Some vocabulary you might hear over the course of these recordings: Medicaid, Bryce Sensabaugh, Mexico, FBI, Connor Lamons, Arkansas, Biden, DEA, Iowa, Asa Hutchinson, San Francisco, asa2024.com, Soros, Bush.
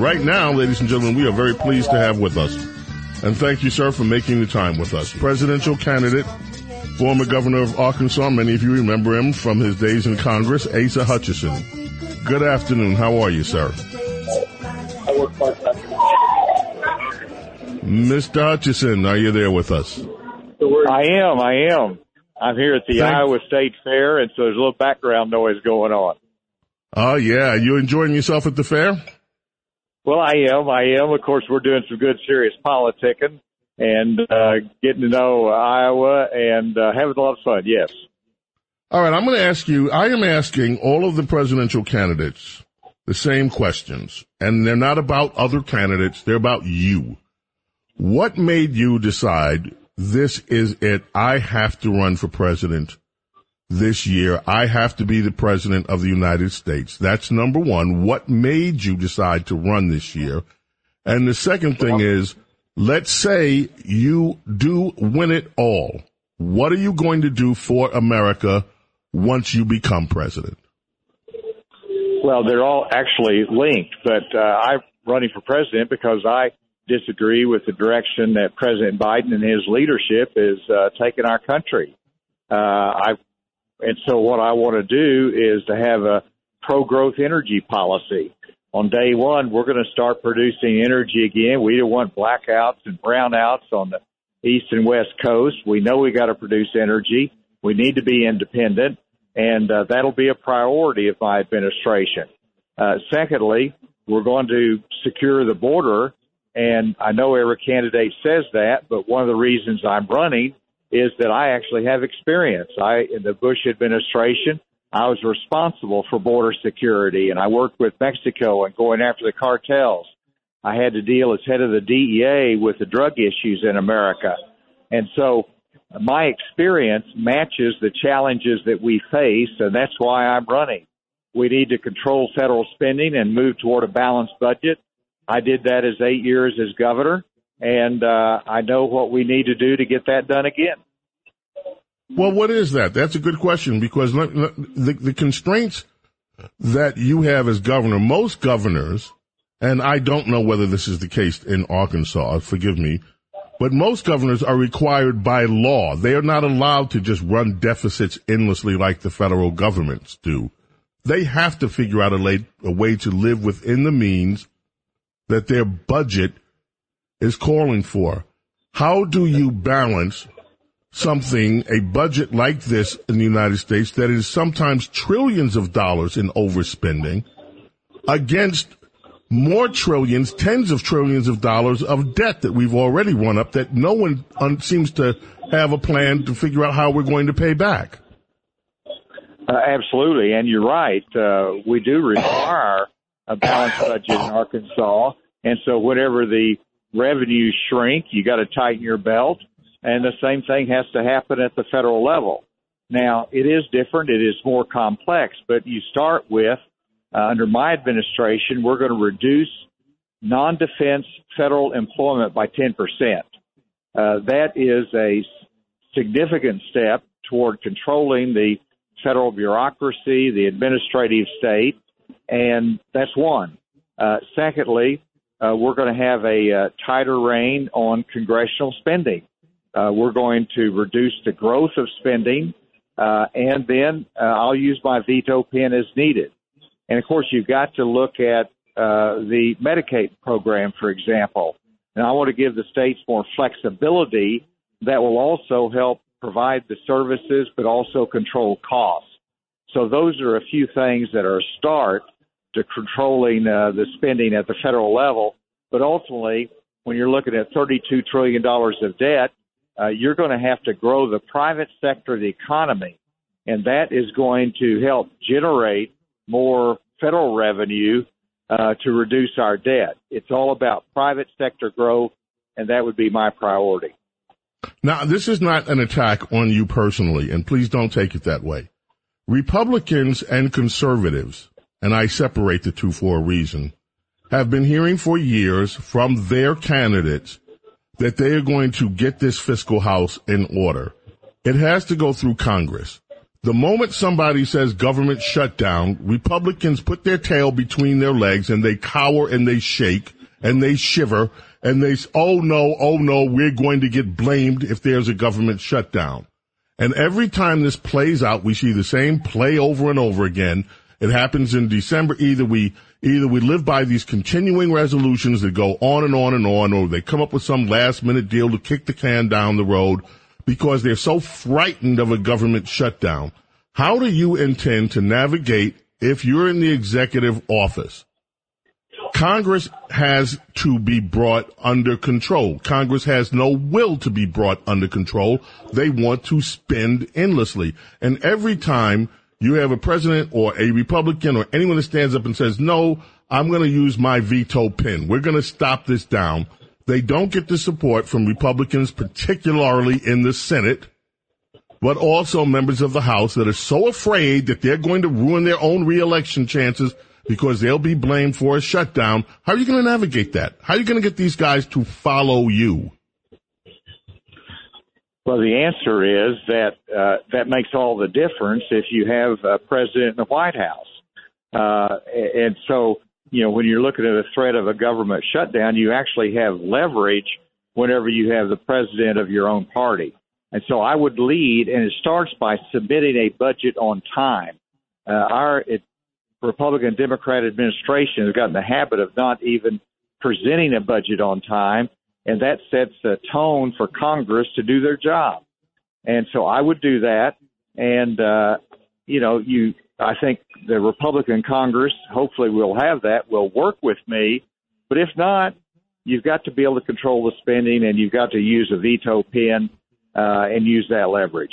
Right now, ladies and gentlemen, we are very pleased to have with us, and thank you, sir, for making the time with us, presidential candidate, former governor of Arkansas, many of you remember him from his days in Congress, Asa Hutchinson. Good afternoon. How are you, sir? I work part-time. Mr. Hutchinson, are you there with us? I am. I'm here at the Iowa State Fair, and so there's a little background noise going on. Oh, yeah. You enjoying yourself at the fair? Well, I am. Of course, we're doing some good, serious politicking and getting to know Iowa and having a lot of fun, yes. All right, I'm going to ask you, I am asking all of the presidential candidates the same questions, and they're not about other candidates. They're about you. What made you decide this is it? I have to run for president this year. I have to be the president of the United States. That's number one. What made you decide to run this year? And the second thing is, let's say you do win it all. What are you going to do for America once you become president? Well, they're all actually linked, but I'm running for president because I disagree with the direction that President Biden and his leadership is taking our country. And so what I want to do is to have a pro-growth energy policy. On day one, we're going to start producing energy again. We don't want blackouts and brownouts on the east and west coast. We know we got to produce energy. We need to be independent, and that'll be a priority of my administration. Secondly, we're going to secure the border, and I know every candidate says that, but one of the reasons I'm running is that I actually have experience. In the Bush administration, I was responsible for border security, and I worked with Mexico and going after the cartels. I had to deal as head of the DEA with the drug issues in America. And so my experience matches the challenges that we face, and that's why I'm running. We need to control federal spending and move toward a balanced budget. I did that as 8 years as governor, and I know what we need to do to get that done again. Well, what is that? That's a good question, because the constraints that you have as governor, most governors, and I don't know whether this is the case in Arkansas, forgive me, but most governors are required by law. They are not allowed to just run deficits endlessly like the federal governments do. They have to figure out a way to live within the means that their budget is calling for. How do you balance a budget like this in the United States that is sometimes trillions of dollars in overspending against more trillions, tens of trillions of dollars of debt that we've already run up that no one seems to have a plan to figure out how we're going to pay back? Absolutely, and you're right. We do require a balanced budget in Arkansas, and so whenever the revenues shrink, you got to tighten your belt, and the same thing has to happen at the federal level. Now, it is different. It is more complex, but you start with, under my administration, we're going to reduce non-defense federal employment by 10%. That is a significant step toward controlling the federal bureaucracy, the administrative state, and that's one. Secondly, we're going to have a tighter rein on congressional spending. We're going to reduce the growth of spending, and then I'll use my veto pen as needed. And, of course, you've got to look at the Medicaid program, for example. And I want to give the states more flexibility that will also help provide the services but also control costs. So those are a few things that are a start to controlling the spending at the federal level. But ultimately, when you're looking at $32 trillion of debt, you're going to have to grow the private sector of the economy, and that is going to help generate more federal revenue to reduce our debt. It's all about private sector growth, and that would be my priority. Now, this is not an attack on you personally, and please don't take it that way. Republicans and conservatives, and I separate the two for a reason, have been hearing for years from their candidates that they are going to get this fiscal house in order. It has to go through Congress. The moment somebody says government shutdown, Republicans put their tail between their legs and they cower and they shake and they shiver and they say, oh no, we're going to get blamed if there's a government shutdown. And every time this plays out, we see the same play over and over again. It happens in December. Either we live by these continuing resolutions that go on and on and on, or they come up with some last minute deal to kick the can down the road because they're so frightened of a government shutdown. How do you intend to navigate if you're in the executive office? Congress has to be brought under control. Congress has no will to be brought under control. They want to spend endlessly. And every time you have a president or a Republican or anyone that stands up and says, no, I'm going to use my veto pen, we're going to stop this down, they don't get the support from Republicans, particularly in the Senate, but also members of the House that are so afraid that they're going to ruin their own reelection chances because they'll be blamed for a shutdown. How are you going to navigate that? How are you going to get these guys to follow you? Well, the answer is that that makes all the difference if you have a president in the White House. And so, you know, when you're looking at a threat of a government shutdown, you actually have leverage whenever you have the president of your own party. And so I would lead, and it starts by submitting a budget on time. Our Republican Democrat administration has gotten the habit of not even presenting a budget on time, and that sets a tone for Congress to do their job. And so I would do that. And, I think the Republican Congress, hopefully we'll have that, will work with me. But if not, you've got to be able to control the spending, and you've got to use a veto pen and use that leverage.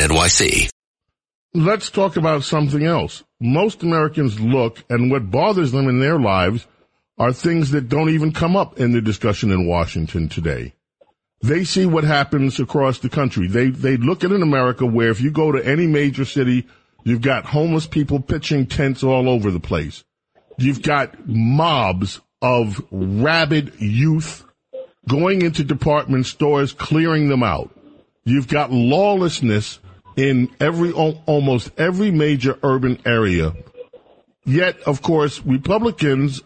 NYC. Let's talk about something else. Most Americans look, and what bothers them in their lives are things that don't even come up in the discussion in Washington today. They see what happens across the country. They look at an America where if you go to any major city, you've got homeless people pitching tents all over the place. You've got mobs of rabid youth going into department stores, clearing them out. You've got lawlessness in almost every major urban area. Yet, of course, Republicans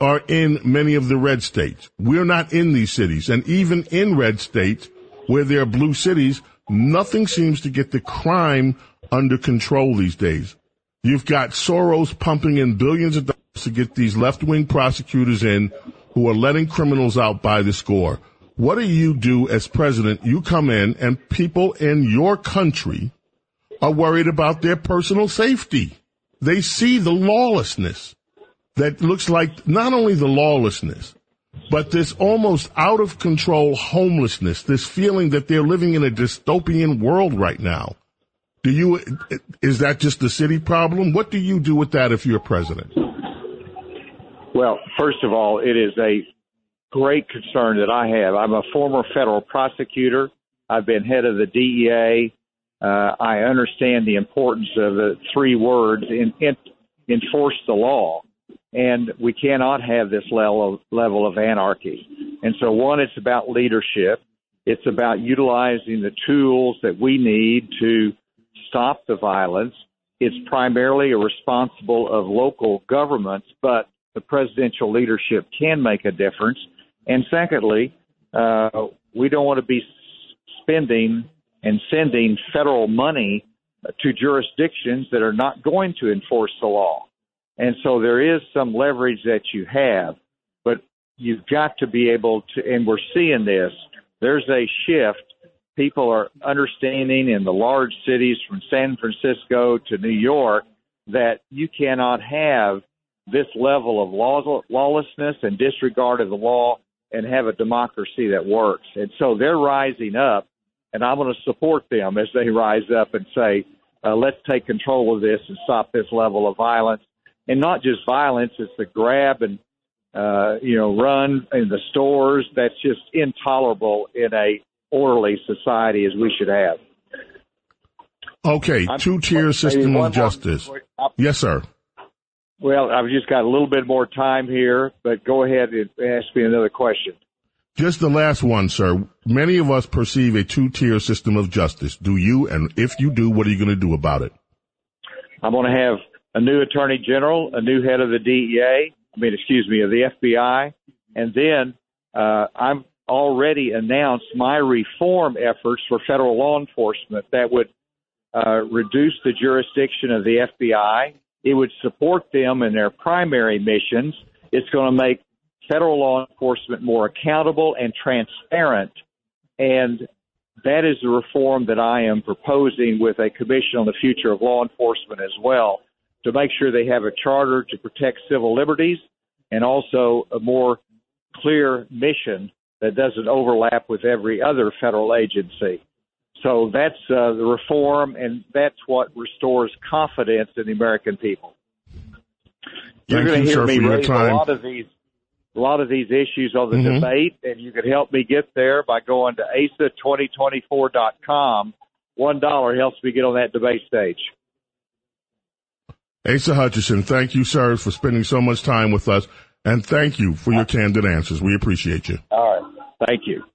are in many of the red states. We're not in these cities. And even in red states where there are blue cities, nothing seems to get the crime under control these days. You've got Soros pumping in billions of dollars to get these left-wing prosecutors in who are letting criminals out by the score. What do you do as president? You come in and people in your country are worried about their personal safety. They see the lawlessness that looks like not only the lawlessness, but this almost out of control homelessness, this feeling that they're living in a dystopian world right now. Is that just the city problem? What do you do with that if you're president? Well, first of all, it is a great concern that I have. I'm a former federal prosecutor. I've been head of the DEA. I understand the importance of the three words, enforce the law. And we cannot have this level of anarchy. And so, one, it's about leadership. It's about utilizing the tools that we need to stop the violence. It's primarily responsible of local governments, but the presidential leadership can make a difference. And secondly, we don't want to be spending and sending federal money to jurisdictions that are not going to enforce the law. And so there is some leverage that you have, but you've got to be able to, and we're seeing this, there's a shift. People are understanding in the large cities from San Francisco to New York that you cannot have this level of lawlessness and disregard of the law and have a democracy that works. And so they're rising up and I'm going to support them as they rise up and say, let's take control of this and stop this level of violence. And not just violence, it's the grab and, run in the stores. That's just intolerable in a orderly society as we should have. Okay, two-tier system of justice. Yes, sir. Well, I've just got a little bit more time here, but go ahead and ask me another question. Just the last one, sir. Many of us perceive a two-tier system of justice. Do you? And if you do, what are you going to do about it? I'm going to have a new attorney general, a new head of the DEA, of the FBI. And then I've already announced my reform efforts for federal law enforcement that would reduce the jurisdiction of the FBI. It would support them in their primary missions. It's going to make federal law enforcement more accountable and transparent. And that is the reform that I am proposing with a commission on the future of law enforcement as well, to make sure they have a charter to protect civil liberties and also a more clear mission that doesn't overlap with every other federal agency. So that's the reform, and that's what restores confidence in the American people. You're going to hear me raise a lot of these issues on the debate, and you can help me get there by going to asa2024.com. $1 helps me get on that debate stage. Asa Hutchinson, thank you, sir, for spending so much time with us, and thank you for your candid answers. We appreciate you. All right. Thank you.